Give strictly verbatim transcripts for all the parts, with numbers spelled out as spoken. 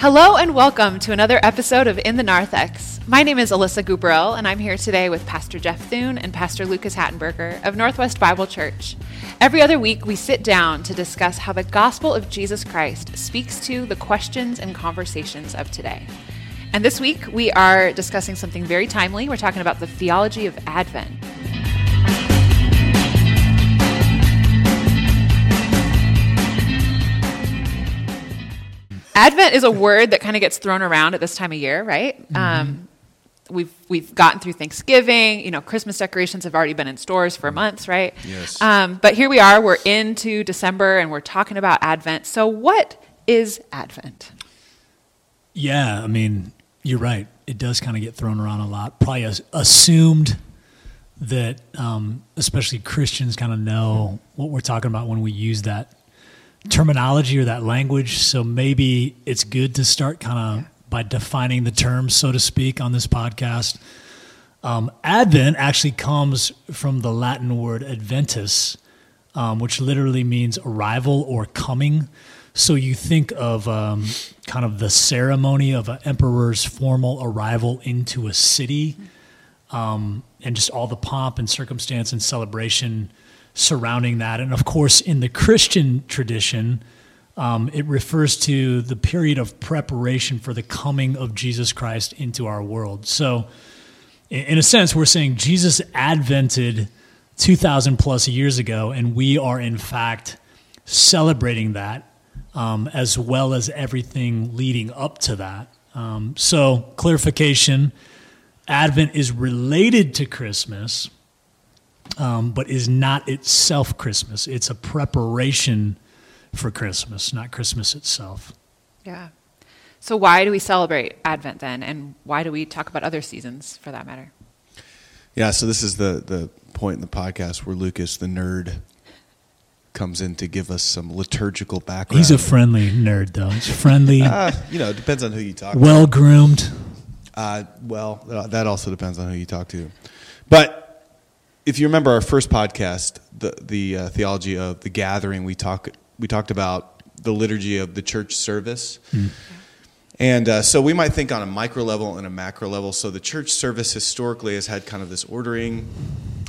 Hello and welcome to another episode of In the Narthex. My name is Alyssa Gubrell, and I'm here today with Pastor Jeff Thune and Pastor Lucas Hattenberger of Northwest Bible Church. Every other week, we sit down to discuss how the gospel of Jesus Christ speaks to the questions and conversations of today. And this week, we are discussing something very timely. We're talking about the theology of Advent. Advent is a word that kind of gets thrown around at this time of year, right? Mm-hmm. Um, we've we've gotten through Thanksgiving. You know, Christmas decorations have already been in stores for months, right? Yes. Um, but here we are. We're into December, and we're talking about Advent. So, what is Advent? Yeah, I mean, you're right. It does kind of get thrown around a lot. Probably assumed that, um, especially Christians, kind of know what we're talking about when we use that terminology or that language. So maybe it's good to start kind of yeah. by defining the term, so to speak, on this podcast. Um, Advent actually comes from the Latin word Adventus, um, which literally means arrival or coming. So you think of um, kind of the ceremony of an emperor's formal arrival into a city, um, and just all the pomp and circumstance and celebration surrounding that. And of course, in the Christian tradition, um, it refers to the period of preparation for the coming of Jesus Christ into our world. So in a sense, we're saying Jesus advented two thousand plus years ago, and we are in fact celebrating that, um, as well as everything leading up to that. Um, so clarification, Advent is related to Christmas, Um, but is not itself Christmas. It's a preparation for Christmas, not Christmas itself. Yeah. So why do we celebrate Advent then, and why do we talk about other seasons for that matter? Yeah, so this is the, the point in the podcast where Lucas, the nerd, comes in to give us some liturgical background. He's a friendly nerd, though. He's friendly. Uh, you know, it depends on who you talk well to. Well-groomed. Uh, well, uh, that also depends on who you talk to. But if you remember our first podcast, the the uh, theology of the gathering, we talk we talked about the liturgy of the church service, mm. and uh, so we might think on a micro level and a macro level. So the church service historically has had kind of this ordering,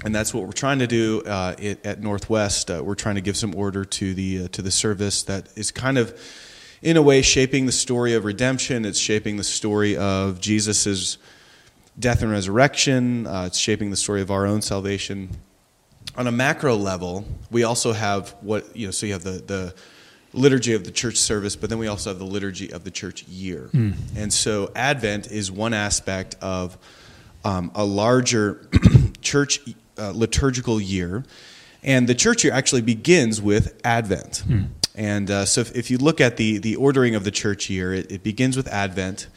and that's what we're trying to do uh, it, at Northwest. Uh, we're trying to give some order to the uh, to the service that is kind of, in a way, shaping the story of redemption. It's shaping the story of Jesus's death and resurrection. Uh, it's shaping the story of our own salvation. On a macro level, we also have what, you know, so you have the, the liturgy of the church service, but then we also have the liturgy of the church year. Mm. And so Advent is one aspect of um, a larger church uh, liturgical year. And the church year actually begins with Advent. Mm. And uh, so if, if you look at the, the ordering of the church year, it, it begins with Advent,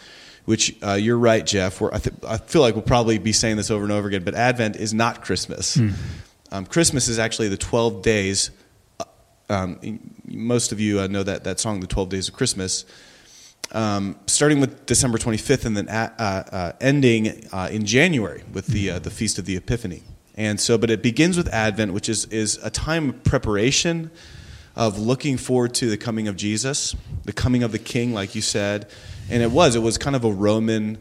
which uh, you're right, Jeff. We're, I, th- I feel like we'll probably be saying this over and over again, but Advent is not Christmas. Mm. Um, Christmas is actually the twelve days. Um, most of you uh, know that, that song, The twelve Days of Christmas, um, starting with December twenty-fifth and then a- uh, uh, ending uh, in January with the uh, the Feast of the Epiphany. And so, but it begins with Advent, which is, is a time of preparation, of looking forward to the coming of Jesus, the coming of the King, like you said. And it was, it was kind of a Roman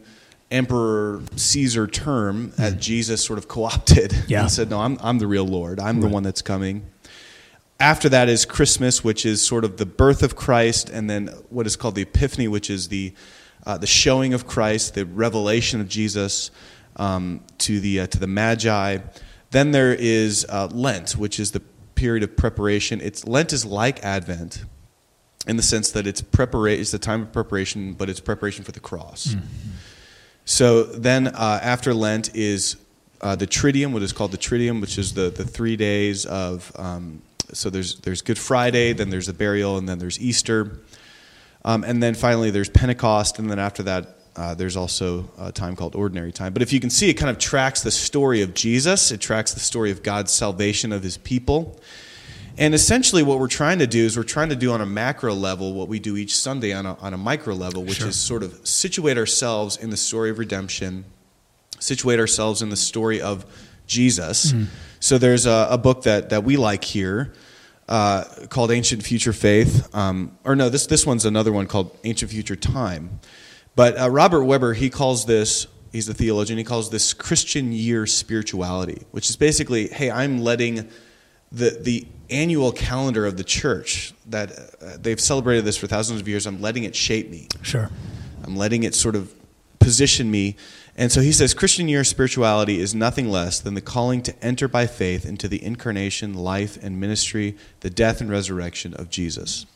emperor Caesar term that Jesus sort of co-opted yeah. and said, no, I'm I'm the real Lord. I'm right. the one that's coming. After that is Christmas, which is sort of the birth of Christ, and then what is called the Epiphany, which is the uh, the showing of Christ, the revelation of Jesus um, to the uh, to the Magi. Then there is uh, Lent, which is the period of preparation. It's Lent is like Advent in the sense that it's prepara- it's the time of preparation, but it's preparation for the cross. Mm-hmm. So then uh, after Lent is uh, the Triduum, what is called the Triduum, which is the, the three days of, um, so there's there's Good Friday, then there's the burial, and then there's Easter. Um, and then finally there's Pentecost, and then after that uh, there's also a time called Ordinary Time. But if you can see, it kind of tracks the story of Jesus. It tracks the story of God's salvation of his people. And essentially what we're trying to do is we're trying to do on a macro level what we do each Sunday on a, on a micro level, which sure. is sort of situate ourselves in the story of redemption, situate ourselves in the story of Jesus. Mm-hmm. So there's a, a book that, that we like here uh, called Ancient Future Faith. Um, or no, this, this one's another one called Ancient Future Time. But uh, Robert Webber, he calls this, he's a theologian, he calls this Christian year spirituality, which is basically, hey, I'm letting the the annual calendar of the church, that uh, they've celebrated this for thousands of years, I'm letting it shape me. Sure. I'm letting it sort of position me. And so he says, Christian year spirituality is nothing less than the calling to enter by faith into the incarnation, life, and ministry, the death and resurrection of Jesus.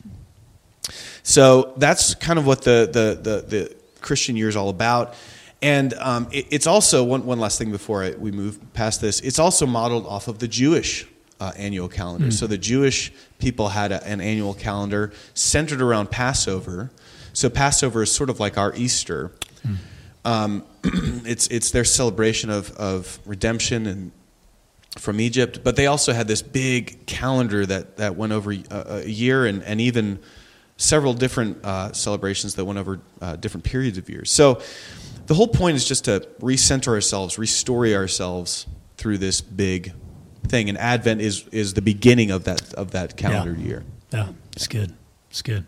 So that's kind of what the the the, the Christian year is all about. And um, it, it's also, one, one last thing before I, we move past this, it's also modeled off of the Jewish uh, annual calendar. Mm. So the Jewish people had a, an annual calendar centered around Passover. So Passover is sort of like our Easter. Mm. Um, it's it's their celebration of, of redemption and from Egypt, but they also had this big calendar that, that went over a, a year and, and even several different uh, celebrations that went over uh, different periods of years. So the whole point is just to recenter ourselves, restory ourselves through this big thing, and Advent is is the beginning of that of that calendar yeah. year. Yeah, it's good. It's good.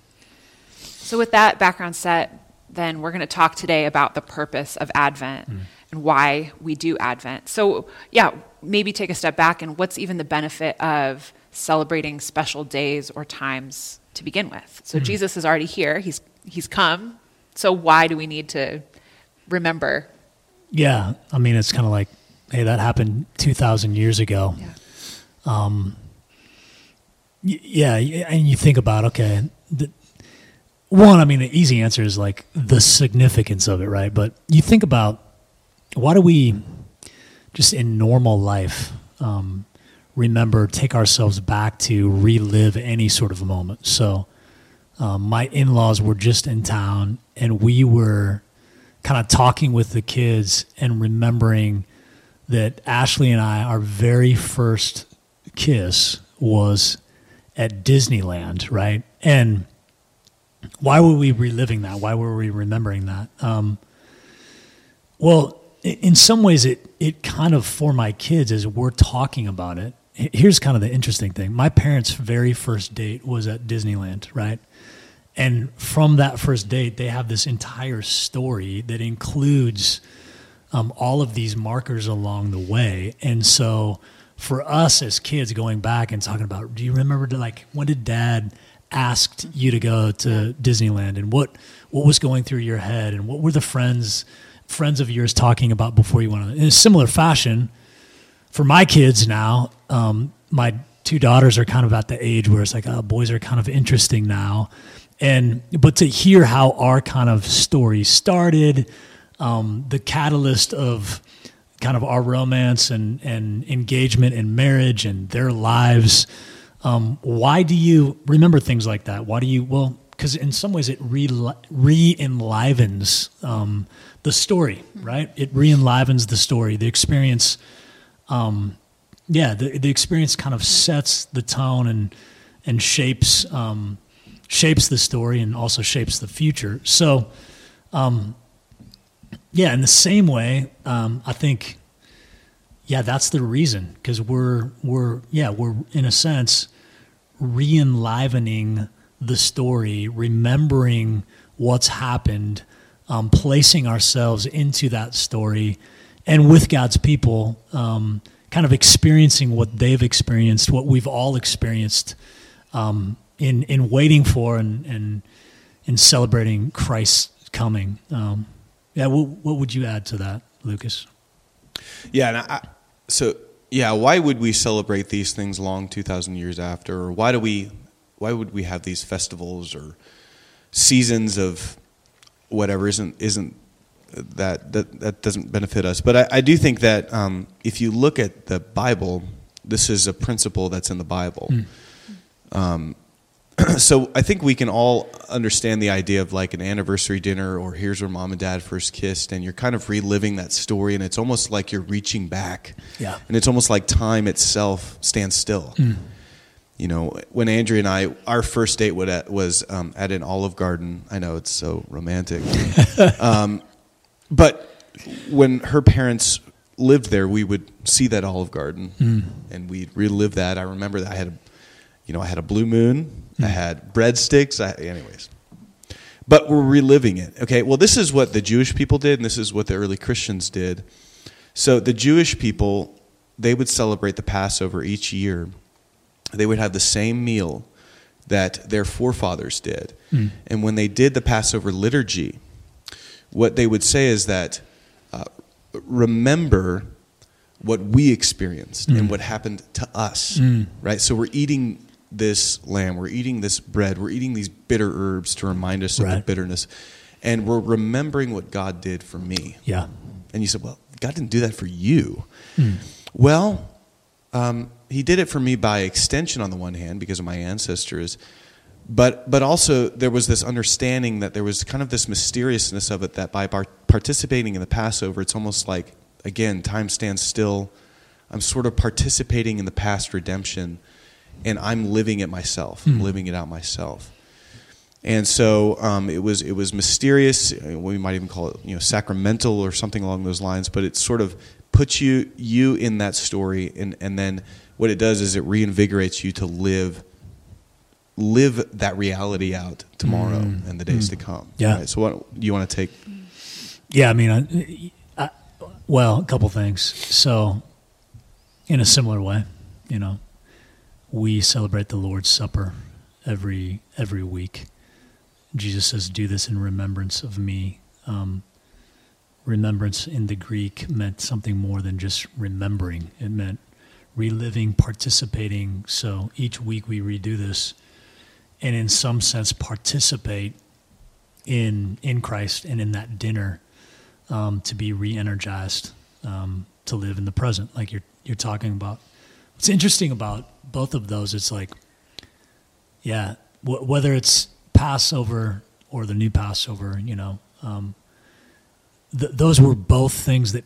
So with that background set, then we're going to talk today about the purpose of Advent mm. and why we do Advent. So yeah, maybe take a step back and what's even the benefit of celebrating special days or times to begin with? So mm. Jesus is already here. He's he's come. So why do we need to remember? Yeah. I mean, it's kind of like, hey, that happened two thousand years ago. Yeah. Um, y- yeah. And you think about, okay, the, one, I mean, the easy answer is like the significance of it, right? But you think about why do we just in normal life um, remember, take ourselves back to relive any sort of moment? So um, my in-laws were just in town and we were kind of talking with the kids and remembering that Ashley and I, our very first kiss was at Disneyland, right? And why were we reliving that? Why were we remembering that? Um, well, in some ways, it it kind of, for my kids, as we're talking about it, here's kind of the interesting thing. My parents' very first date was at Disneyland, right? And from that first date, they have this entire story that includes um, all of these markers along the way. And so for us as kids going back and talking about, do you remember, like, when did Dad asked you to go to Disneyland, and what what was going through your head, and what were the friends friends of yours talking about before you went on? In a similar fashion, for my kids now, um, my two daughters are kind of at the age where it's like, oh, boys are kind of interesting now, and but to hear how our kind of story started, um, the catalyst of kind of our romance and and engagement and marriage and their lives. Um, why do you remember things like that? Why do you, well, because in some ways it re, re-enlivens um, the story, right? It re-enlivens the story, the experience. Um, yeah, the, the experience kind of sets the tone and and shapes um, shapes the story and also shapes the future. So, um, yeah, in the same way, um, I think... Yeah, that's the reason, because we're we're yeah we're in a sense re-enlivening the story, remembering what's happened, um, placing ourselves into that story, and with God's people, um, kind of experiencing what they've experienced, what we've all experienced, um, in in waiting for and and in celebrating Christ's coming. Um, yeah, what, what would you add to that, Lucas? Yeah, and I. So, yeah, why would we celebrate these things long two thousand years after? Or why do we, why would we have these festivals or seasons of whatever isn't isn't that that, that doesn't benefit us? But I, I do think that um, if you look at the Bible, this is a principle that's in the Bible. Mm. Um, so I think we can all understand the idea of like an anniversary dinner or here's where mom and dad first kissed, and you're kind of reliving that story, and it's almost like you're reaching back. Yeah. And it's almost like time itself stands still. Mm. You know, when Andrea and I, our first date was um, at an Olive Garden. I know, it's so romantic. um, but when her parents lived there, we would see that Olive Garden mm. and we'd relive that. I remember that I had a you know, I had a blue moon, I had breadsticks, I, anyways. But we're reliving it. Okay, well, this is what the Jewish people did, and this is what the early Christians did. So the Jewish people, they would celebrate the Passover each year. They would have the same meal that their forefathers did. Mm. And when they did the Passover liturgy, what they would say is that, uh, remember what we experienced mm. and what happened to us, mm. right? So we're eating this lamb, we're eating this bread, we're eating these bitter herbs to remind us right. of the bitterness, and we're remembering what God did for me. Yeah. And you said, well, God didn't do that for you. Mm. Well, um, He did it for me by extension on the one hand because of my ancestors, but but also there was this understanding that there was kind of this mysteriousness of it, that by bar- participating in the Passover, it's almost like, again, time stands still. I'm sort of participating in the past redemption, and I'm living it myself, mm. living it out myself. And so um, it was it was mysterious. We might even call it, you know, sacramental or something along those lines, but it sort of puts you you in that story, and, and then what it does is it reinvigorates you to live live that reality out tomorrow mm. and the days mm. to come. Yeah. Right? So what do you want to take? Yeah, I mean, I, I, well, a couple things. So in a similar way, you know, we celebrate the Lord's Supper every every week. Jesus says, do this in remembrance of me. Um, remembrance in the Greek meant something more than just remembering. It meant reliving, participating. So each week we redo this and in some sense participate in in Christ and in that dinner um, to be re-energized, um, to live in the present, like you're you're talking about. What's interesting about both of those, it's like, yeah, w- whether it's Passover or the new Passover, you know, um, th- those were both things that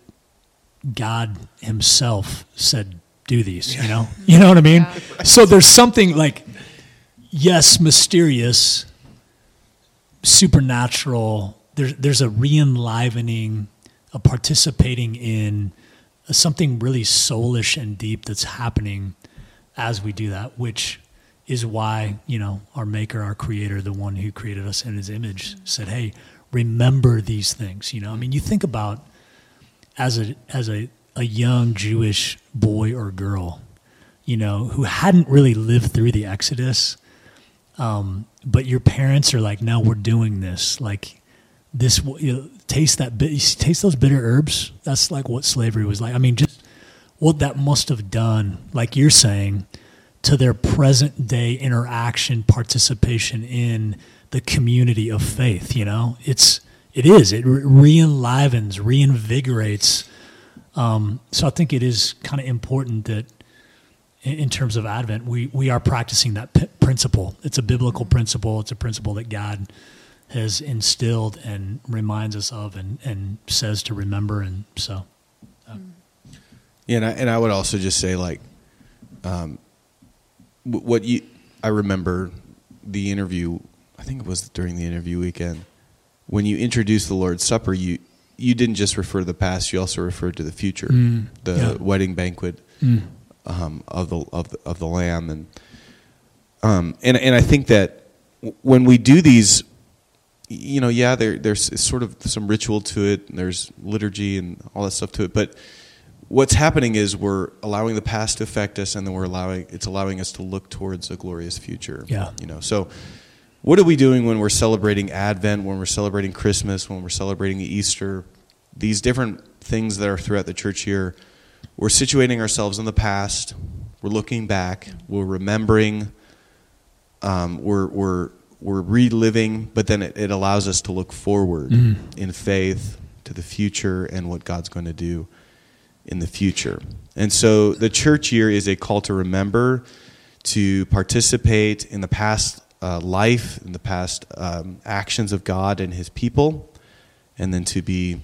God himself said, do these, you know? You know what I mean? Yeah. So there's something like, yes, mysterious, supernatural. There's, there's a re-enlivening, a participating in something really soulish and deep that's happening as we do that, which is why, you know, our maker, our creator, the one who created us in his image said, hey, remember these things, you know? I mean, you think about as a as a a young Jewish boy or girl, you know, who hadn't really lived through the Exodus. Um, but your parents are like, no, we're doing this. Like this, you know, taste that bit, taste those bitter herbs. That's like what slavery was like. I mean, just what that must have done, like you're saying, to their present day interaction, participation in the community of faith. You know, it's, it is, it re-enlivens, reinvigorates. Um, so I think it is kind of important that in, in terms of Advent, we, we are practicing that p- principle. It's a biblical principle. It's a principle that God has instilled and reminds us of and, and says to remember. And so, uh. yeah, and I, and I would also just say like, um, what you, I remember the interview, I think it was during the interview weekend, when you introduced the Lord's Supper, you, you didn't just refer to the past; you also referred to the future, mm, the yeah. wedding banquet mm. um, of the of the, of the Lamb, and um, and and I think that w- when we do these, you know, yeah, there there's sort of some ritual to it, and there's liturgy and all that stuff to it. But what's happening is we're allowing the past to affect us, and then we're allowing it's allowing us to look towards a glorious future. Yeah, you know, so. What are we doing when we're celebrating Advent, when we're celebrating Christmas, when we're celebrating Easter, these different things that are throughout the church year? We're situating ourselves in the past. We're looking back. We're remembering. Um, we're we're we're reliving, but then it, it allows us to look forward mm-hmm. in faith to the future and what God's going to do in the future. And so the church year is a call to remember, to participate in the past Uh, life, in the past um, actions of God and His people, and then to be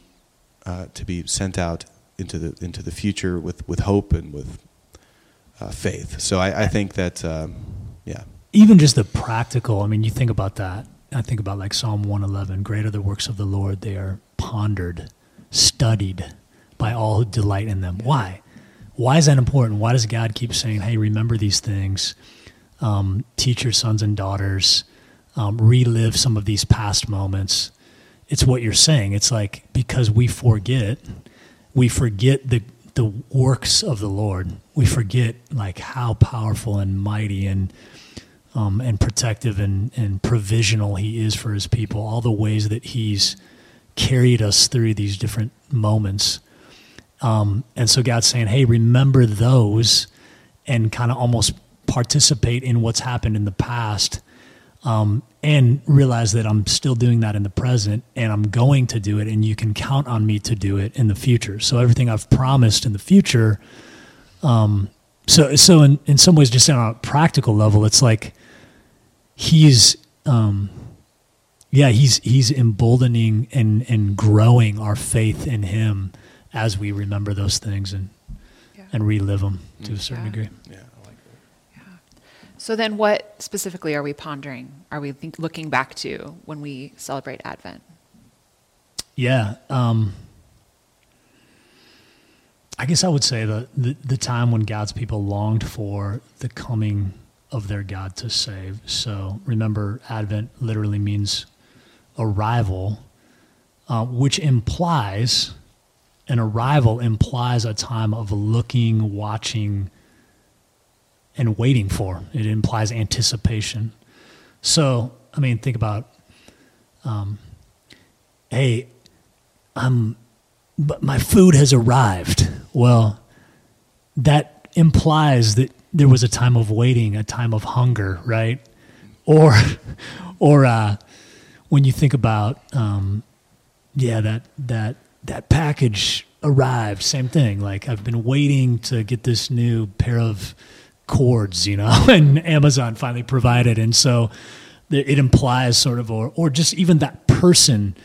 uh, to be sent out into the into the future with, with hope and with uh, faith. So I, I think that um, yeah, even just the practical. I mean, you think about that. I think about like Psalm one eleven: "Great are the works of the Lord; they are pondered, studied by all who delight in them." Why? Why is that important? Why does God keep saying, "Hey, remember these things"? um, teach your sons and daughters, um, relive some of these past moments. It's what you're saying. It's like, because we forget, we forget the the works of the Lord. We forget like how powerful and mighty and um, and protective and, and provisional he is for his people, all the ways that he's carried us through these different moments. Um, and so God's saying, hey, remember those and kind of almost participate in what's happened in the past, um, and realize that I'm still doing that in the present, and I'm going to do it, and you can count on me to do it in the future. So everything I've promised in the future, um, so so in, in some ways, just on a practical level, it's like he's, um, yeah, he's he's emboldening and, and growing our faith in him as we remember those things and yeah. and relive them to a certain yeah. degree. Yeah, I like that. Yeah. So then what specifically are we pondering? Are we think, looking back to when we celebrate Advent? Yeah. Um, I guess I would say the, the, the time when God's people longed for the coming of their God to save. So remember, Advent literally means arrival, uh, which implies... An arrival implies a time of looking, watching, and waiting for. It implies anticipation. So, I mean, think about, um, hey, I'm, but my food has arrived. Well, that implies that there was a time of waiting, a time of hunger, right? Or, or uh, when you think about, um, yeah, that that. that package arrived, same thing. Like I've been waiting to get this new pair of cords, you know, and Amazon finally provided. And so it implies sort of, or, or just even that person,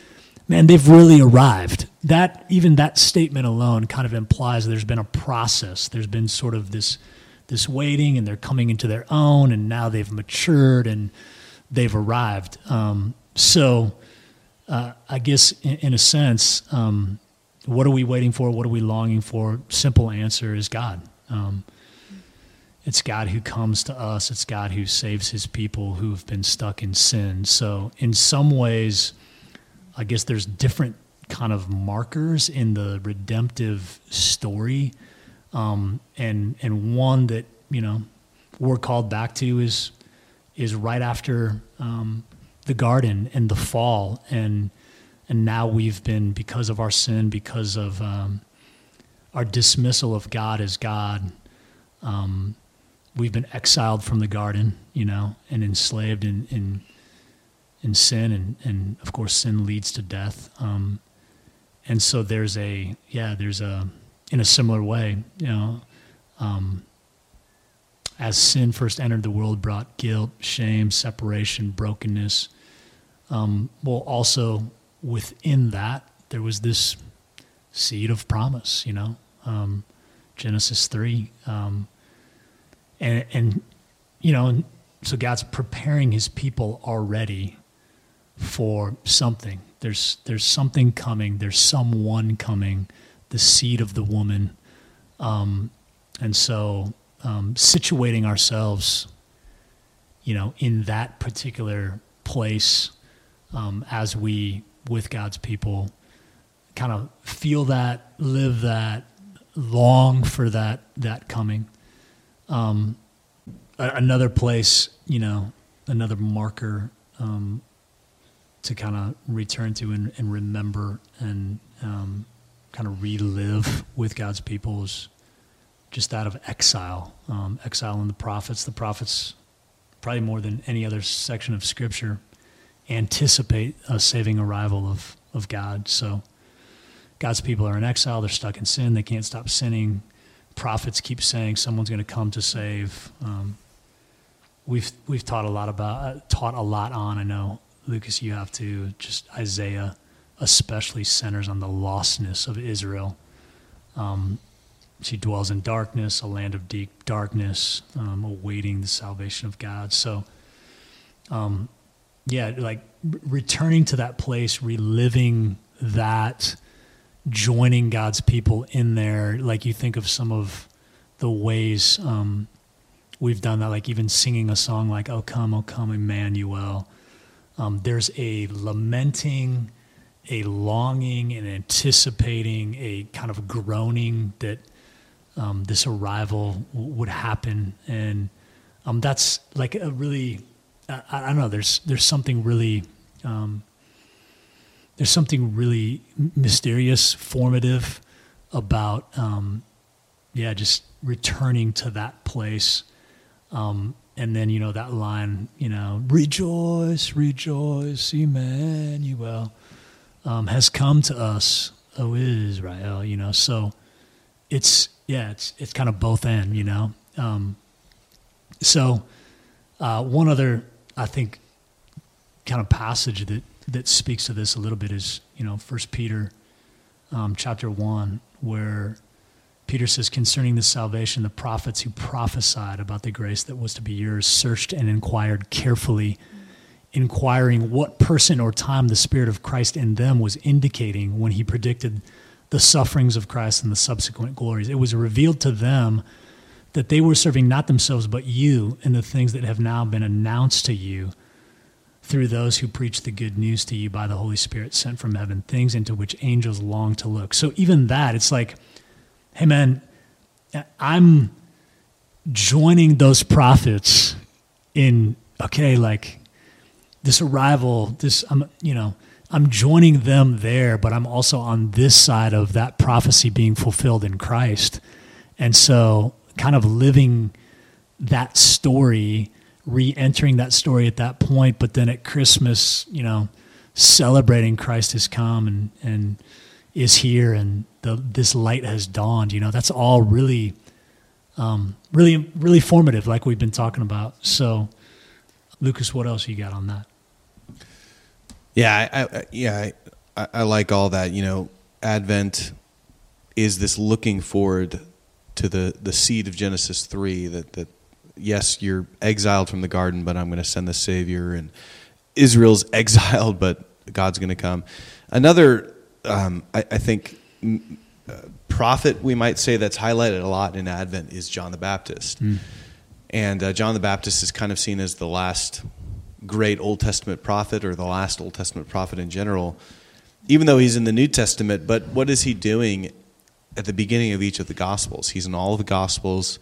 man, they've really arrived. That, even that statement alone kind of implies there's been a process. There's been sort of this, this waiting, and they're coming into their own, and now they've matured and they've arrived. Um, so, Uh, I guess in, in a sense, um, what are we waiting for? What are we longing for? Simple answer is God. Um, it's God who comes to us. It's God who saves his people who have been stuck in sin. So in some ways, I guess there's different kind of markers in the redemptive story. Um, and, and one that, you know, we're called back to is, is right after, um, the garden and the fall, and and now we've been, because of our sin, because of um, our dismissal of God as God, um, we've been exiled from the garden, you know, and enslaved in in, in sin, and, and of course sin leads to death. Um, and so there's a yeah, there's a in a similar way, you know, um, as sin first entered the world, brought guilt, shame, separation, brokenness. Um, well, also within that, there was this seed of promise, you know, um, Genesis three. Um, and, and, you know, and so God's preparing his people already for something. There's, there's something coming. There's someone coming, the seed of the woman. Um, and so, um, situating ourselves, you know, in that particular place, um, as we, with God's people, kind of feel that, live that, long for that, that coming. Um, a- another place, you know, another marker, um, to kind of return to and, and remember and, um, kind of relive with God's people is just out of exile, um, exile in the prophets. The prophets, probably more than any other section of Scripture, anticipate a saving arrival of, of God. So God's people are in exile. They're stuck in sin. They can't stop sinning. Prophets keep saying someone's going to come to save. Um, we've we've taught a lot about uh, taught a lot on. I know, Lucas, you have to. Just Isaiah, especially, centers on the lostness of Israel. Um, She dwells in darkness, a land of deep darkness, um, awaiting the salvation of God. So, um, yeah, like r- returning to that place, reliving that, joining God's people in there. Like you think of some of the ways um, we've done that, like even singing a song like, "O come, O come, Emmanuel." Um, there's a lamenting, a longing and anticipating, a kind of groaning that um, this arrival w- would happen. And um, that's like a really, I, I don't know, there's there's something really, um, there's something really mysterious, formative about, um, yeah, just returning to that place. Um, and then, you know, that line, you know, "Rejoice, rejoice, Emmanuel um, has come to us, O Israel," you know. So it's, yeah, it's it's kind of both end, you know. Um, so uh, one other, I think, kind of passage that, that speaks to this a little bit is, you know, First Peter um, chapter one, where Peter says, "Concerning this salvation, the prophets who prophesied about the grace that was to be yours searched and inquired carefully, inquiring what person or time the Spirit of Christ in them was indicating when he predicted the sufferings of Christ and the subsequent glories. It was revealed to them that they were serving not themselves but you in the things that have now been announced to you through those who preach the good news to you by the Holy Spirit sent from heaven, things into which angels long to look." So even that, it's like, hey, man, I'm joining those prophets in, okay, like this arrival, this, I'm, you know, I'm joining them there, but I'm also on this side of that prophecy being fulfilled in Christ. And so kind of living that story, re-entering that story at that point, but then at Christmas, you know, celebrating Christ has come and, and is here, and the, this light has dawned, you know, that's all really, um, really, really formative, like we've been talking about. So, Lucas, what else you got on that? Yeah, I, I, yeah, I, I like all that. You know, Advent is this looking forward to the, the seed of Genesis three, that, that yes, you're exiled from the garden, but I'm going to send the Savior, and Israel's exiled, but God's going to come. Another Um, I, I think uh, prophet, we might say, that's highlighted a lot in Advent is John the Baptist. Mm. And uh, John the Baptist is kind of seen as the last great Old Testament prophet, or the last Old Testament prophet in general, even though he's in the New Testament. But what is he doing at the beginning of each of the Gospels? He's in all of the Gospels.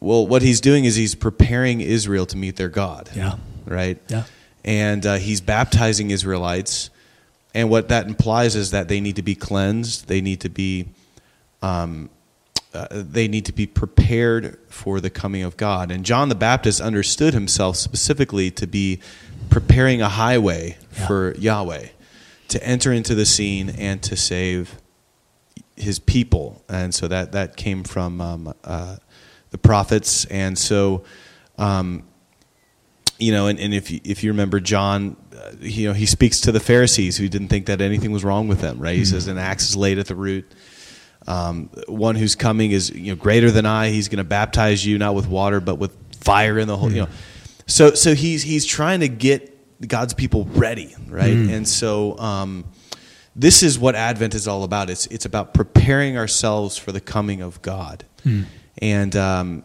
Well, what he's doing is he's preparing Israel to meet their God. Yeah. Right? Yeah. And uh, he's baptizing Israelites. And what that implies is that they need to be cleansed. They need to be, um, uh, they need to be prepared for the coming of God. And John the Baptist understood himself specifically to be preparing a highway yeah. for Yahweh to enter into the scene and to save his people. And so that that came from um, uh, the prophets. And so, um, you know, and, and if you, if you remember John. You know, he speaks to the Pharisees who didn't think that anything was wrong with them, right? He says, "An axe is laid at the root. Um, one who's coming is, you know, greater than I. He's going to baptize you not with water but with fire in the whole." You know, so so he's he's trying to get God's people ready, right? Mm. And so um, this is what Advent is all about. It's it's about preparing ourselves for the coming of God, mm. and. Um,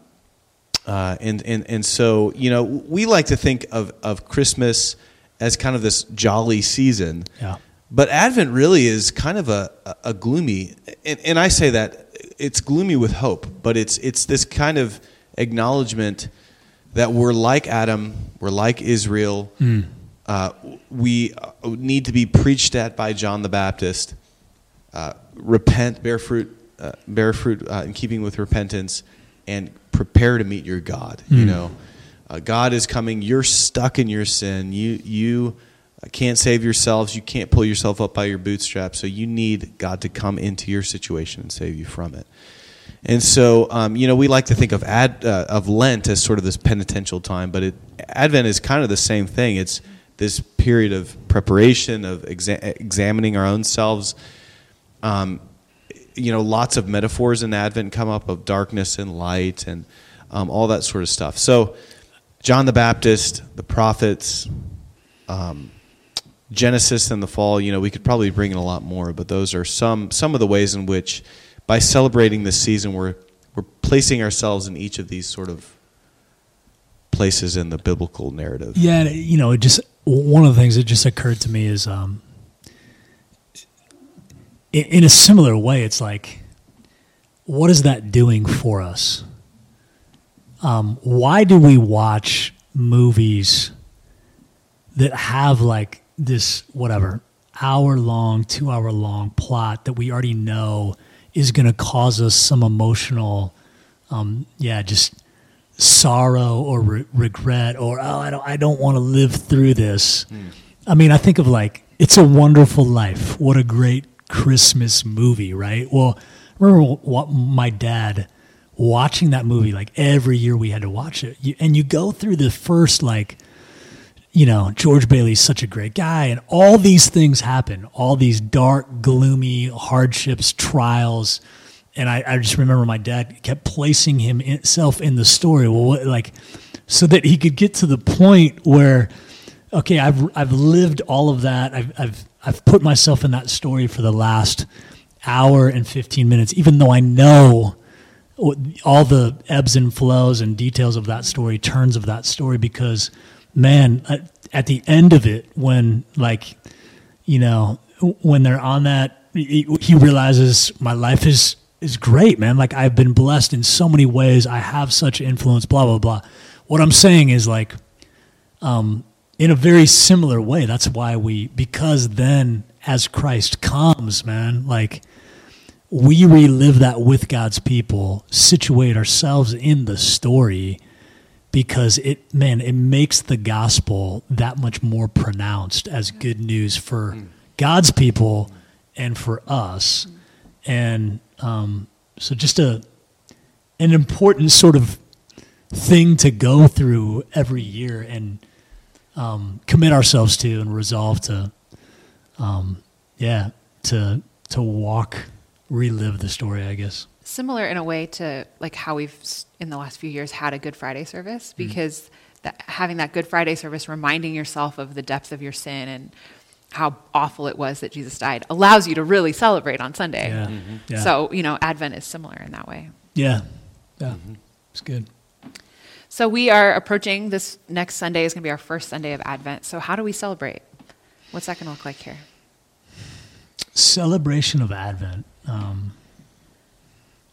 uh, and and and so you know, we like to think of of Christmas as kind of this jolly season. Yeah. But Advent really is kind of a, a, a gloomy, and, and I say that, it's gloomy with hope, but it's it's this kind of acknowledgement that we're like Adam, we're like Israel, mm. uh, we need to be preached at by John the Baptist, uh, repent, bear fruit, uh, bear fruit uh, in keeping with repentance, and prepare to meet your God, mm. you know. Uh, God is coming. You're stuck in your sin. You you can't save yourselves. You can't pull yourself up by your bootstraps. So you need God to come into your situation and save you from it. And so, um, you know, we like to think of ad, uh, of Lent as sort of this penitential time, but it, Advent is kind of the same thing. It's this period of preparation, of exa- examining our own selves. Um, you know, lots of metaphors in Advent come up of darkness and light and um, all that sort of stuff. So John the Baptist, the prophets, um, Genesis and the fall, you know, we could probably bring in a lot more, but those are some some of the ways in which, by celebrating this season, we're, we're placing ourselves in each of these sort of places in the biblical narrative. Yeah, you know, it just one of the things that just occurred to me is, um, in a similar way, it's like, what is that doing for us? Um, why do we watch movies that have like this whatever hour-long, two-hour-long plot that we already know is going to cause us some emotional, um, yeah, just sorrow or re- regret or oh, I don't, I don't want to live through this. Mm. I mean, I think of like It's a Wonderful Life. What a great Christmas movie, right? Well, I remember what my dad watching that movie like every year we had to watch it, you, and you go through the first like. You know, George Bailey's such a great guy, and all these things happen, all these dark, gloomy hardships, trials. And I, I just remember my dad kept placing himself in the story, well, what, like, so that he could get to the point where, okay, I've I've lived all of that. I've I've I've put myself in that story for the last hour and fifteen minutes, even though I know all the ebbs and flows and details of that story, turns of that story, because man, at the end of it, when like, you know, when they're on that, he realizes my life is, is great, man. Like I've been blessed in so many ways. I have such influence, blah, blah, blah. What I'm saying is like, um, in a very similar way, that's why we, because then as Christ comes, man, like we relive that with God's people, situate ourselves in the story, because it, man, it makes the gospel that much more pronounced as good news for mm. God's people and for us. Mm. And um, so just a an important sort of thing to go through every year and um, commit ourselves to and resolve to, um, yeah, to to walk, relive the story, I guess. Similar in a way to like how we've in the last few years had a Good Friday service, because mm. that, having that Good Friday service, reminding yourself of the depth of your sin and how awful it was that Jesus died, allows you to really celebrate on Sunday. Yeah. Mm-hmm. Yeah. So, you know, Advent is similar in that way. Yeah. Yeah. Mm-hmm. It's good. So we are approaching this next Sunday is going to be our first Sunday of Advent. So how do we celebrate? What's that going to look like here? Celebration of Advent. Um,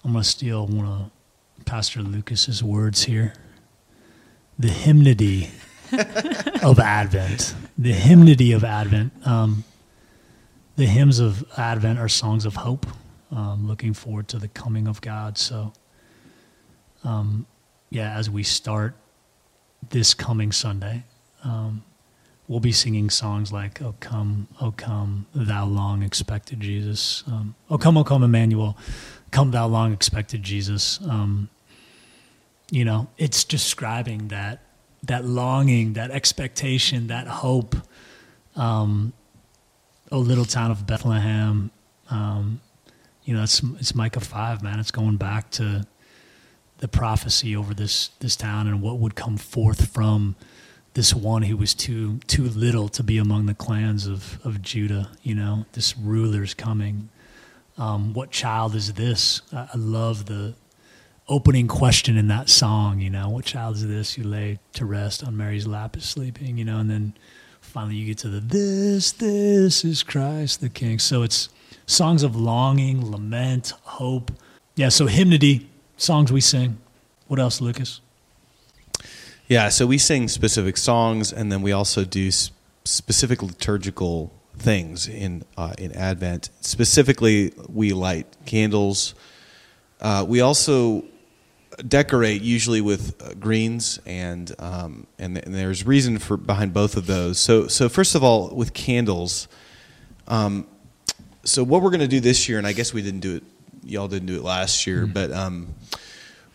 I'm going to steal one of Pastor Lucas's words here. The hymnody of Advent. The hymnody of Advent. Um, the hymns of Advent are songs of hope, um, looking forward to the coming of God. So, um, yeah, as we start this coming Sunday, um, we'll be singing songs like, O come, O come, thou long expected Jesus. Um, O come, O come, Emmanuel. Come thou long expected Jesus. Um, you know, it's describing that that longing, that expectation, that hope. Um, oh, little town of Bethlehem. Um, you know, it's it's Micah five, man. It's going back to the prophecy over this this town and what would come forth from this one who was too too little to be among the clans of, of Judah. You know, this ruler's coming. Um, what child is this? I love the opening question in that song, you know, what child is this you lay to rest on Mary's lap is sleeping, you know, and then finally you get to the, this, this is Christ the King. So it's songs of longing, lament, hope. Yeah, so hymnody, songs we sing. What else, Lucas? Yeah, so we sing specific songs, and then we also do sp- specific liturgical things in uh, in Advent. Specifically, we light candles. Uh, we also decorate usually with uh, greens, and um, and, th- and there's reason for behind both of those. So so first of all, with candles, um, so what we're going to do this year, and I guess we didn't do it, y'all didn't do it last year, mm-hmm. but um,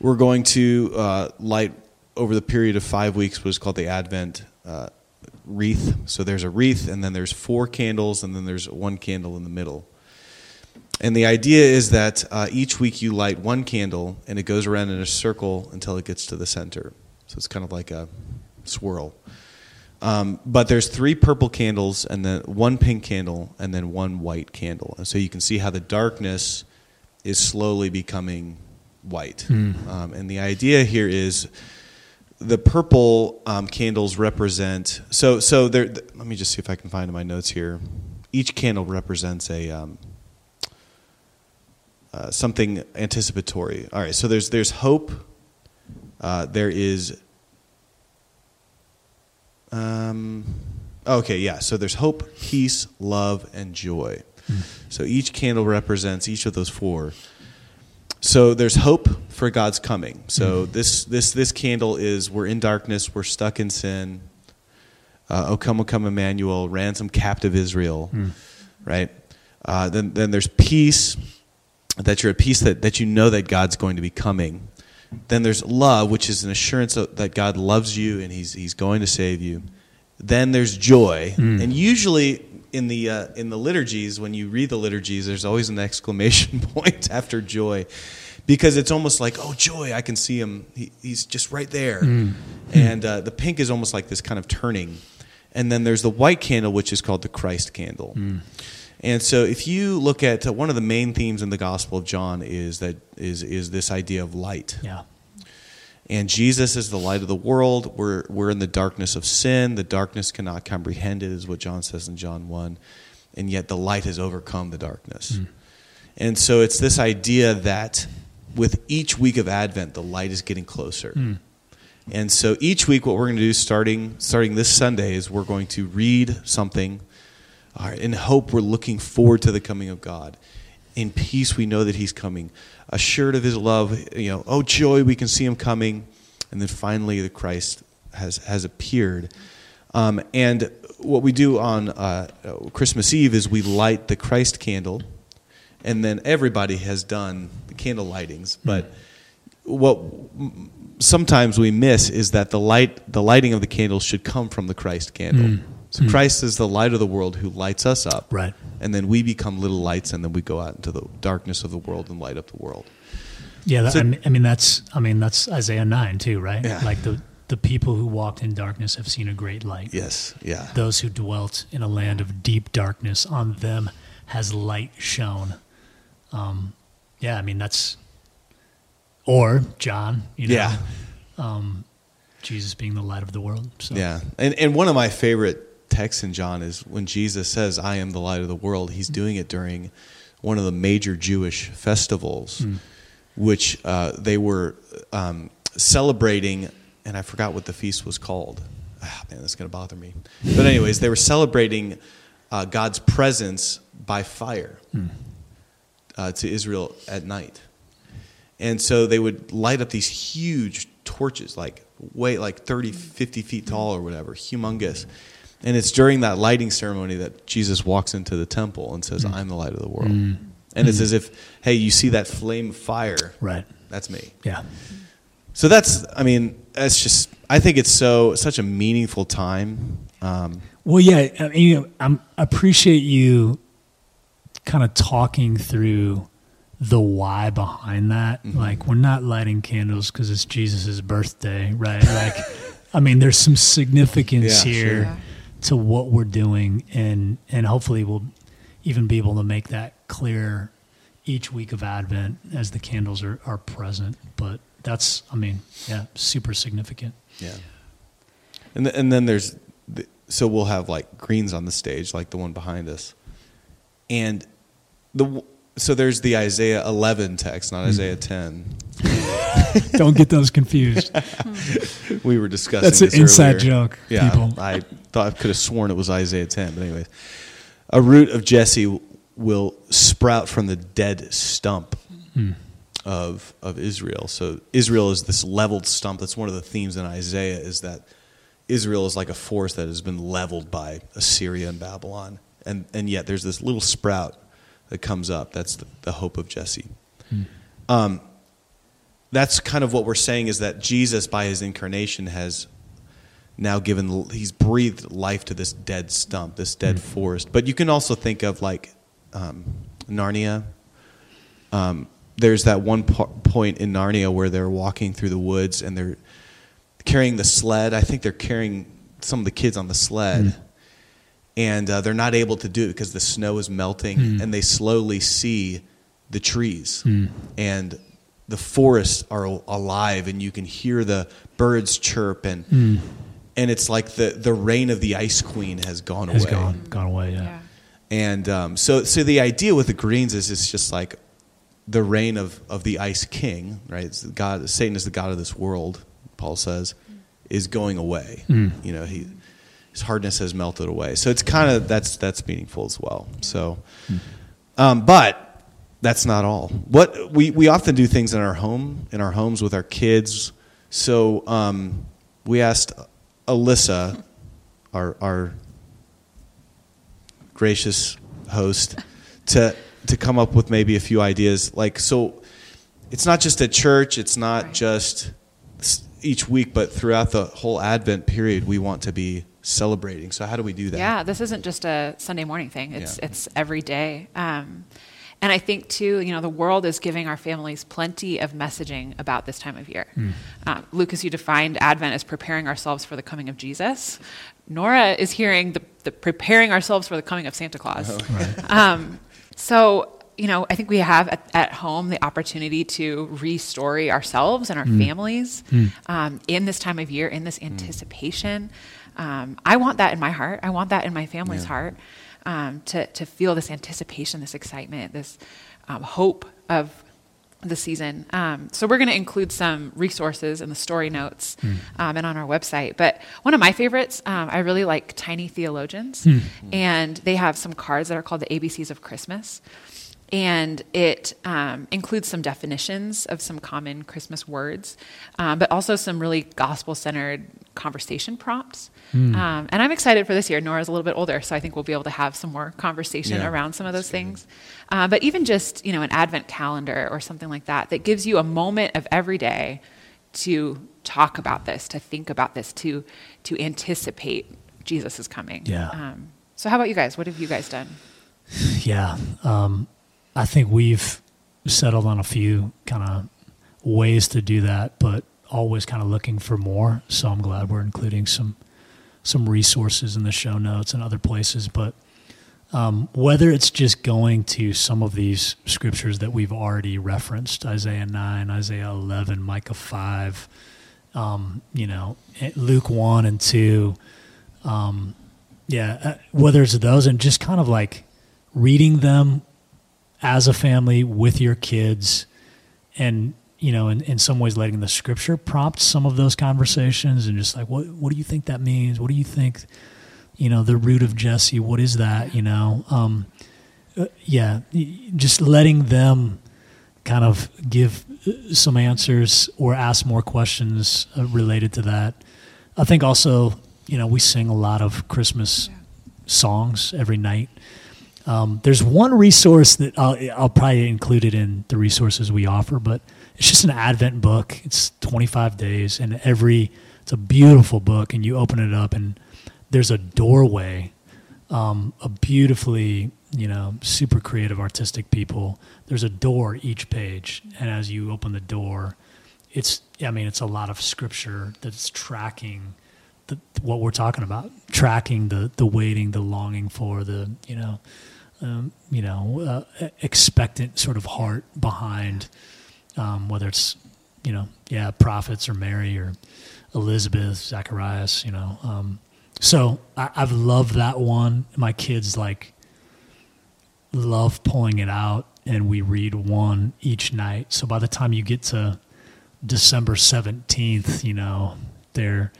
we're going to uh, light over the period of five weeks what's called the Advent uh wreath. So there's a wreath, and then there's four candles, and then there's one candle in the middle. And the idea is that uh, each week you light one candle, and it goes around in a circle until it gets to the center. So it's kind of like a swirl. Um, but there's three purple candles, and then one pink candle, and then one white candle. And so you can see how the darkness is slowly becoming white. Mm. Um, and the idea here is the purple um, candles represent, so so there. Th- let me just see if I can find my notes here. Each candle represents a um, uh, something anticipatory. All right, so there's there's hope. Uh, there is. Um, okay, yeah. So there's hope, peace, love, and joy. So each candle represents each of those four. So there's hope for God's coming. So this this this candle is, we're in darkness, we're stuck in sin. Uh, O come, O come, Emmanuel, ransom captive Israel, mm. right? Uh, then then there's peace, that you're at peace, that, that you know that God's going to be coming. Then there's love, which is an assurance that God loves you and he's he's going to save you. Then there's joy, mm. and usually in the uh, in the liturgies, when you read the liturgies, there's always an exclamation point after joy, because it's almost like, oh, joy, I can see him. He, he's just right there. Mm. And uh, the pink is almost like this kind of turning. And then there's the white candle, which is called the Christ candle. Mm. And so if you look at uh, one of the main themes in the Gospel of John is that is is this idea of light. Yeah. And Jesus is the light of the world. We're we're in the darkness of sin. The darkness cannot comprehend it, is what John says in John one. And yet the light has overcome the darkness. Mm. And so it's this idea that with each week of Advent, the light is getting closer. Mm. And so each week, what we're going to do starting starting this Sunday is we're going to read something. All right, in hope, we're looking forward to the coming of God. In peace, we know that he's coming. Assured of his love, you know, oh joy, we can see him coming. And then finally, the Christ has has appeared. Um, and what we do on uh, Christmas Eve is we light the Christ candle. And then everybody has done the candle lightings. But what sometimes we miss is that the light, the lighting of the candle should come from the Christ candle. Mm. So Christ is the light of the world who lights us up. Right. And then we become little lights, and then we go out into the darkness of the world and light up the world. Yeah, that, so, I, mean, I mean that's I mean that's Isaiah nine too, right? Yeah. Like the the people who walked in darkness have seen a great light. Yes, yeah. Those who dwelt in a land of deep darkness, on them has light shone. Um, yeah, I mean that's or John, you know. Yeah. Um, Jesus being the light of the world. So. Yeah. And and one of my favorite text in John is when Jesus says, I am the light of the world, he's doing it during one of the major Jewish festivals, mm. which uh, they were um, celebrating, and I forgot what the feast was called. Ah, man, that's going to bother me. But anyways, they were celebrating uh, God's presence by fire mm. uh, to Israel at night. And so they would light up these huge torches, like way like thirty, fifty feet tall or whatever, humongous. And it's during that lighting ceremony that Jesus walks into the temple and says, mm. I'm the light of the world. Mm. And it's mm. as if, hey, you see that flame of fire. Right. That's me. Yeah. So that's, I mean, that's just, I think it's so, such a meaningful time. Um, well, yeah, I mean, you know, I'm, I appreciate you kind of talking through the why behind that. Mm-hmm. Like, we're not lighting candles because it's Jesus' birthday, right? Like, I mean, there's some significance yeah, here. Sure. To what we're doing, and and hopefully we'll even be able to make that clear each week of Advent as the candles are, are present. But that's, I mean, yeah, super significant. Yeah. And th- and then there's, the, so we'll have like greens on the stage, like the one behind us. And the so there's the Isaiah eleven text, not mm. Isaiah ten. Don't get those confused. We were discussing this That's an this inside earlier. Joke, yeah, people. I thought I could have sworn it was Isaiah ten, but anyways. A root of Jesse will sprout from the dead stump hmm. of of Israel. So Israel is this leveled stump. That's one of the themes in Isaiah, is that Israel is like a forest that has been leveled by Assyria and Babylon. And, and yet there's this little sprout that comes up. That's the, the hope of Jesse. Hmm. Um That's kind of what we're saying, is that Jesus, by his incarnation, has now given, he's breathed life to this dead stump, this dead mm-hmm. forest. But you can also think of like um, Narnia. Um, there's that one po- point in Narnia where they're walking through the woods and they're carrying the sled. I think they're carrying some of the kids on the sled. Mm-hmm. And uh, they're not able to do it because the snow is melting. Mm-hmm. And they slowly see the trees. Mm-hmm. And the forests are alive and you can hear the birds chirp, and mm. and it's like the the reign of the Ice Queen has gone has away. Gone, gone away, yeah. yeah. And um, so so the idea with the greens is it's just like the reign of, of the Ice King, right? It's the God, Satan is the god of this world, Paul says, is going away. Mm. You know, he his hardness has melted away. So it's kind of that's that's meaningful as well. So, mm. um, but. That's not all. What we, we often do things in our home, in our homes with our kids. So um, we asked Alyssa, our our gracious host, to to come up with maybe a few ideas. Like, so it's not just at church, it's not just each week, but throughout the whole Advent period, we want to be celebrating. So how do we do that? Yeah, this isn't just a Sunday morning thing. It's yeah. it's every day. Um, And I think, too, you know, the world is giving our families plenty of messaging about this time of year. Mm. Um, Lucas, you defined Advent as preparing ourselves for the coming of Jesus. Nora is hearing the, the preparing ourselves for the coming of Santa Claus. Oh, right. um, so, you know, I think we have at, at home the opportunity to re-story ourselves and our mm. families mm. Um, in this time of year, in this anticipation. Mm. Um, I want that in my heart. I want that in my family's yeah. heart. Um, to, to feel this anticipation, this excitement, this um, hope of the season. Um, so we're going to include some resources in the story notes mm. um, and on our website. But one of my favorites, um, I really like Tiny Theologians. Mm. And they have some cards that are called the A B Cs of Christmas. And it um, includes some definitions of some common Christmas words, um, but also some really gospel-centered conversation prompts. Mm. Um, and I'm excited for this year. Nora's a little bit older, so I think we'll be able to have some more conversation yeah, around some of those things. Uh, but even just, you know, an Advent calendar or something like that, that gives you a moment of every day to talk about this, to think about this, to to anticipate Jesus is coming. Yeah. Um, so how about you guys? What have you guys done? Yeah. Um I think we've settled on a few kind of ways to do that, but always kind of looking for more. So I'm glad we're including some some resources in the show notes and other places. But um, whether it's just going to some of these scriptures that we've already referenced, Isaiah nine, Isaiah eleven, Micah five, um, you know, Luke one and two, um, yeah, whether it's those and just kind of like reading them as a family with your kids and, you know, in, in some ways letting the scripture prompt some of those conversations and just like, what what do you think that means? What do you think, you know, the root of Jesse, what is that, you know? Um, yeah, just letting them kind of give some answers or ask more questions related to that. I think also, you know, we sing a lot of Christmas yeah. songs every night. Um, there's one resource that I'll, I'll probably include it in the resources we offer, but it's just an Advent book. It's twenty-five days, and every it's a beautiful book, and you open it up, and there's a doorway, um, a beautifully, you know, super creative, artistic people. There's a door each page, and as you open the door, it's I mean, it's a lot of scripture that's tracking the, what we're talking about, tracking the the waiting, the longing for the, you know. Um, you know, uh, expectant sort of heart behind um, whether it's, you know, yeah, prophets or Mary or Elizabeth, Zacharias, you know. Um, so I, I've loved that one. My kids like love pulling it out, and we read one each night. So by the time you get to December seventeenth, you know, they're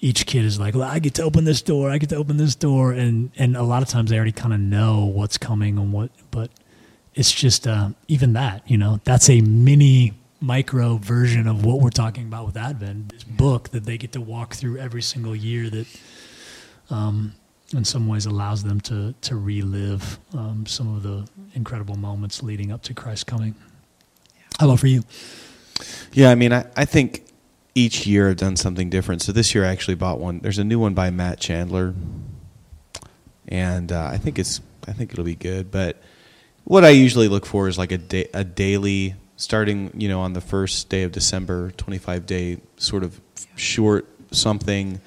each kid is like, well, I get to open this door. I get to open this door. And, and a lot of times they already kind of know what's coming and what, but it's just uh, even that, you know, that's a mini micro version of what we're talking about with Advent, this book that they get to walk through every single year that um, in some ways allows them to, to relive um, some of the incredible moments leading up to Christ's coming. How about for you? Yeah, I mean, I, I think, each year I've done something different. So this year I actually bought one. There's a new one by Matt Chandler, and uh, I think it's I think it'll be good. But what I usually look for is like a da- a daily, starting you know on the first day of December, twenty-five day sort of short something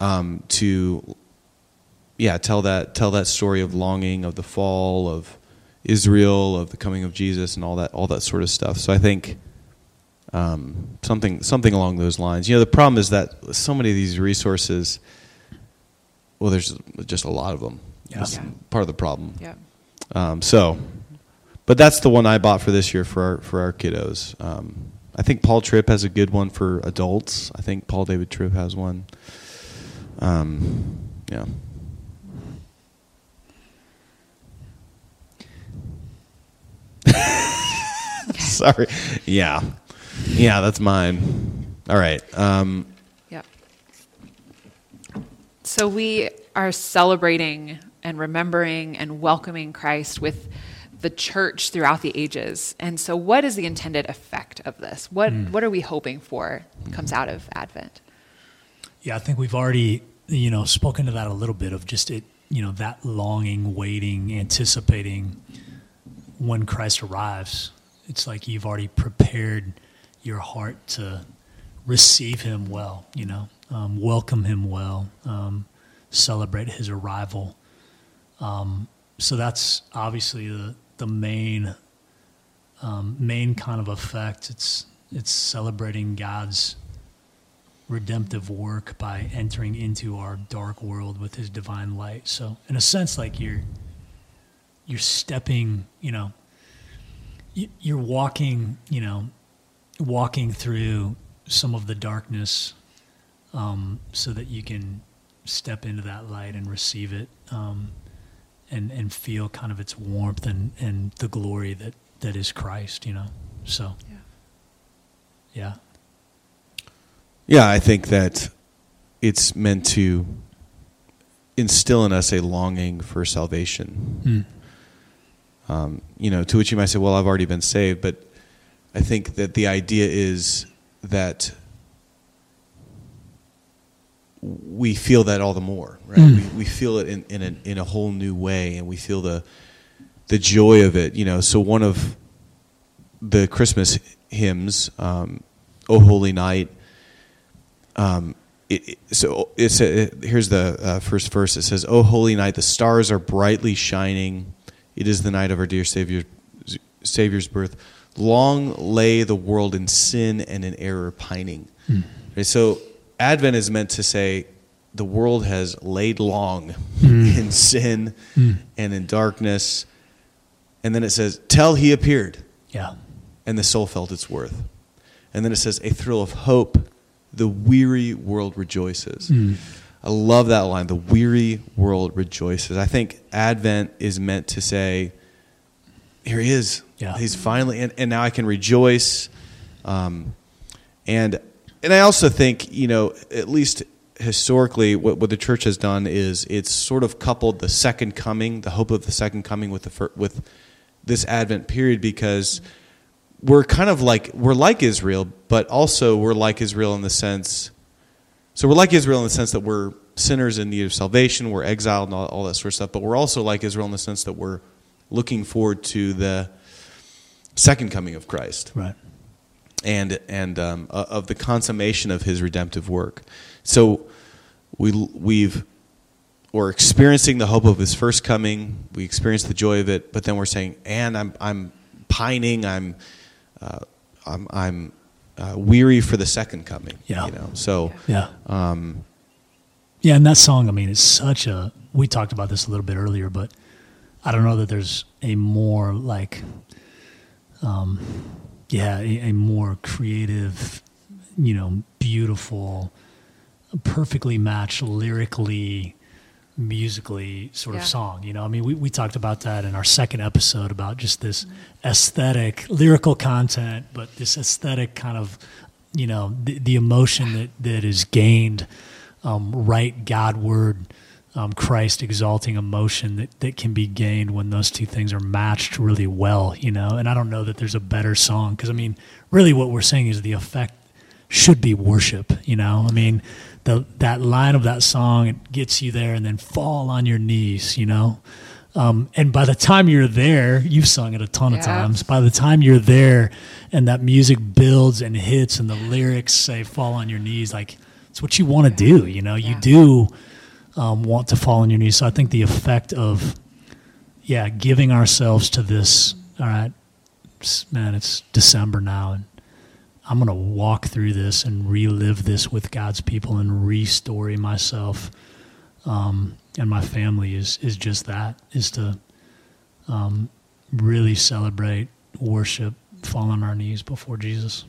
um, to yeah tell that tell that story of longing, of the fall, of Israel, of the coming of Jesus, and all that, all that sort of stuff. So I think um, something, something along those lines. You know, the problem is that so many of these resources, well, there's just a lot of them. Yeah. That's yeah. part of the problem. Yeah. Um, so, but that's the one I bought for this year for our for our kiddos. Um, I think Paul Tripp has a good one for adults. I think Paul David Tripp has one. Um, yeah. Sorry. Yeah. Yeah, that's mine. All right. Um, yeah. So we are celebrating and remembering and welcoming Christ with the church throughout the ages. And so what is the intended effect of this? What mm. what are we hoping for comes out of Advent? Yeah, I think we've already, you know, spoken to that a little bit of just it, you know, that longing, waiting, anticipating when Christ arrives. It's like you've already prepared your heart to receive him well, you know, um, welcome him well, um, celebrate his arrival. Um, so that's obviously the the main um, main kind of effect. It's it's celebrating God's redemptive work by entering into our dark world with his divine light. So in a sense, like you're you're stepping, you know, you're walking, you know, walking through some of the darkness um, so that you can step into that light and receive it um, and and feel kind of its warmth and, and the glory that, that is Christ, you know. So, yeah. yeah. Yeah, I think that it's meant to instill in us a longing for salvation. Mm. Um, you know, to which you might say, well, I've already been saved, but I think that the idea is that we feel that all the more, right? Mm. We, we feel it in, in, a, in a whole new way, and we feel the the joy of it, you know. So one of the Christmas hymns, um, O Holy Night, um, it, it, so it's a, here's the uh, first verse. It says, O Holy Night, the stars are brightly shining, it is the night of our dear Savior, Savior's birth. Long lay the world in sin and in error pining. Hmm. Okay, so Advent is meant to say the world has laid long hmm. in sin hmm. and in darkness. And then it says, till he appeared. Yeah. And the soul felt its worth. And then it says, a thrill of hope, the weary world rejoices. Hmm. I love that line, the weary world rejoices. I think Advent is meant to say, here he is. Yeah. He's finally, and, and now I can rejoice. Um, and and I also think, you know, at least historically, what, what the church has done is it's sort of coupled the second coming, the hope of the second coming with the fir- with this Advent period, because we're kind of like, we're like Israel, but also we're like Israel in the sense... So we're like Israel in the sense that we're sinners in need of salvation, we're exiled and all, all that sort of stuff, but we're also like Israel in the sense that we're looking forward to the second coming of Christ. Right. And and um, of the consummation of his redemptive work. So we, we've, we're experiencing the hope of his first coming, we experience the joy of it, but then we're saying, and I'm I'm pining, I'm uh, I'm I'm Uh, weary for the second coming. Yeah. You know? So, yeah. Um, yeah. And that song, I mean, it's such a, we talked about this a little bit earlier, but I don't know that there's a more like, um, yeah, a, a more creative, you know, beautiful, perfectly matched lyrically, musically sort yeah. of song. You know, I mean, we, we talked about that in our second episode about just this mm-hmm. aesthetic, lyrical content, but this aesthetic kind of, you know, the, the emotion that, that is gained, um, right God-word, um, Christ-exalting emotion that, that can be gained when those two things are matched really well, you know. And I don't know that there's a better song because, I mean, really what we're saying is the effect should be worship, you know. I mean, the that line of that song, it gets you there and then fall on your knees, you know. Um, and by the time you're there, you've sung it a ton yeah. of times. By the time you're there and that music builds and hits and the lyrics say fall on your knees, like it's what you want to yeah. do, you know. Yeah. You do um, want to fall on your knees. So I think the effect of, yeah, giving ourselves to this. All right, man, it's December now, and I'm going to walk through this and relive this with God's people and re-story myself um, and my family is is just that, is to um, really celebrate, worship, fall on our knees before Jesus.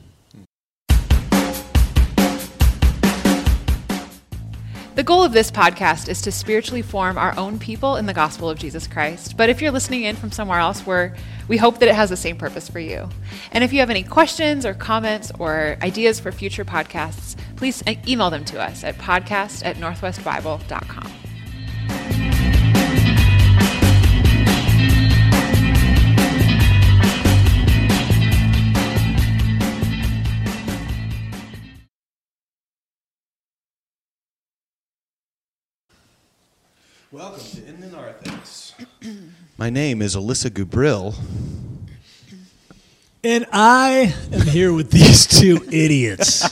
The goal of this podcast is to spiritually form our own people in the gospel of Jesus Christ. But if you're listening in from somewhere else, we're, we hope that it has the same purpose for you. And if you have any questions or comments or ideas for future podcasts, please email them to us at podcast at northwest bible dot com. Welcome to In the Narthex. My name is Alyssa Gubrell. And I am here with these two idiots.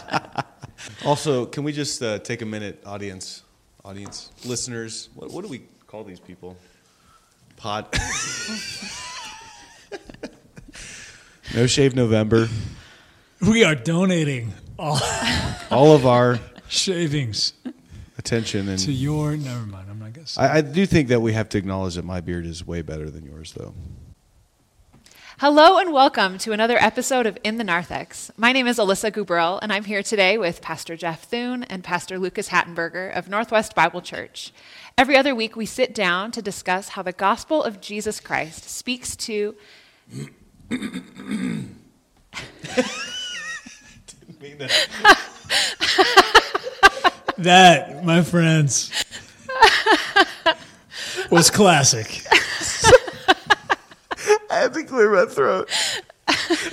Also, can we just uh, take a minute, audience, audience, listeners? What, what do we call these people? Pod. No Shave November. We are donating all, all of our shavings. Attention and to your never mind. I'm not gonna say. I, I do think that we have to acknowledge that my beard is way better than yours, though. Hello and welcome to another episode of In the Narthex. My name is Alyssa Gubrell, and I'm here today with Pastor Jeff Thune and Pastor Lucas Hattenberger of Northwest Bible Church. Every other week, we sit down to discuss how the gospel of Jesus Christ speaks to. Didn't mean that. That, my friends, was classic. I had to clear my throat.